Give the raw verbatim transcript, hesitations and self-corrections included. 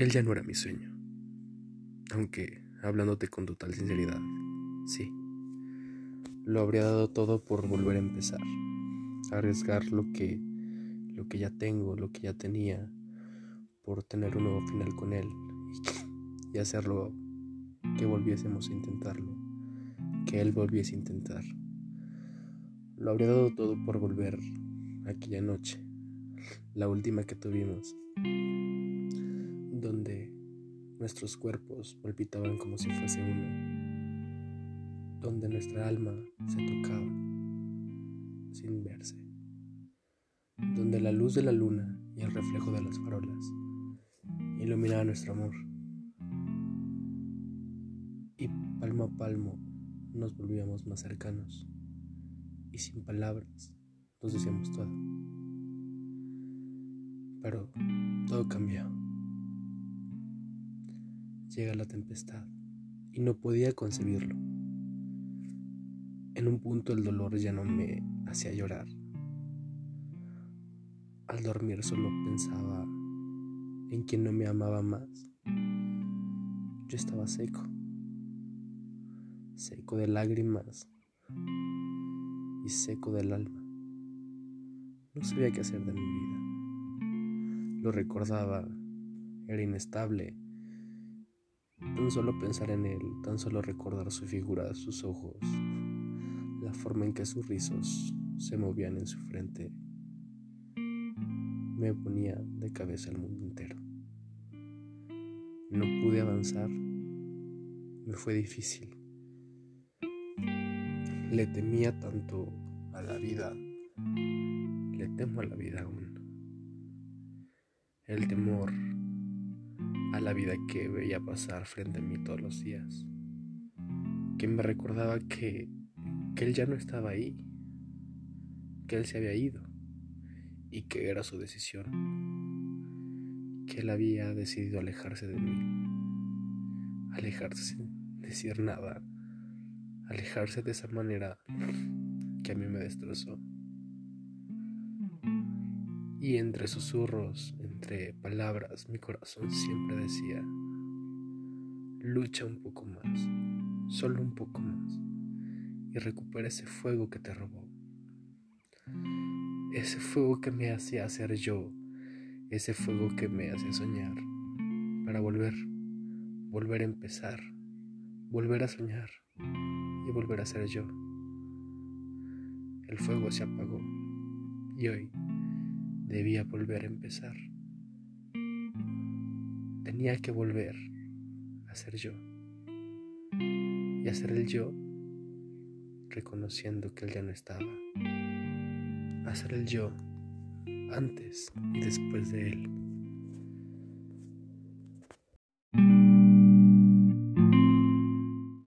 Él ya no era mi sueño. Aunque, hablándote con total sinceridad, sí, lo habría dado todo por volver a empezar, arriesgar lo que, lo que ya tengo, lo que ya tenía, por tener un nuevo final con él y, y hacerlo, que volviésemos a intentarlo, que él volviese a intentar. Lo habría dado todo por volver aquella noche, la última que tuvimos, donde nuestros cuerpos palpitaban como si fuese uno, donde nuestra alma se tocaba sin verse, donde la luz de la luna y el reflejo de las farolas iluminaba nuestro amor, y palmo a palmo nos volvíamos más cercanos, y sin palabras nos decíamos todo. Pero todo cambió. Llega la tempestad y no podía concebirlo. En un punto el dolor ya no me hacía llorar. Al dormir solo pensaba en quien no me amaba más. Yo estaba seco, seco de lágrimas y seco del alma. No sabía qué hacer de mi vida. Lo recordaba, era inestable. Tan solo pensar en él, tan solo recordar su figura, sus ojos, la forma en que sus rizos se movían en su frente, me ponía de cabeza el mundo entero. No pude avanzar, me fue difícil. Le temía tanto a la vida, le temo a la vida aún. El temor a la vida que veía pasar frente a mí todos los días, que me recordaba que, que él ya no estaba ahí, que él se había ido y que era su decisión, que él había decidido alejarse de mí, alejarse sin decir nada, alejarse de esa manera que a mí me destrozó. Y entre susurros, entre palabras, mi corazón siempre decía: lucha un poco más, solo un poco más, y recupera ese fuego que te robó, ese fuego que me hacía ser yo, ese fuego que me hacía soñar, para volver, volver a empezar, volver a soñar y volver a ser yo. El fuego se apagó y hoy debía volver a empezar. Tenía que volver a ser yo. Y a ser el yo reconociendo que él ya no estaba. A ser el yo antes y después de él.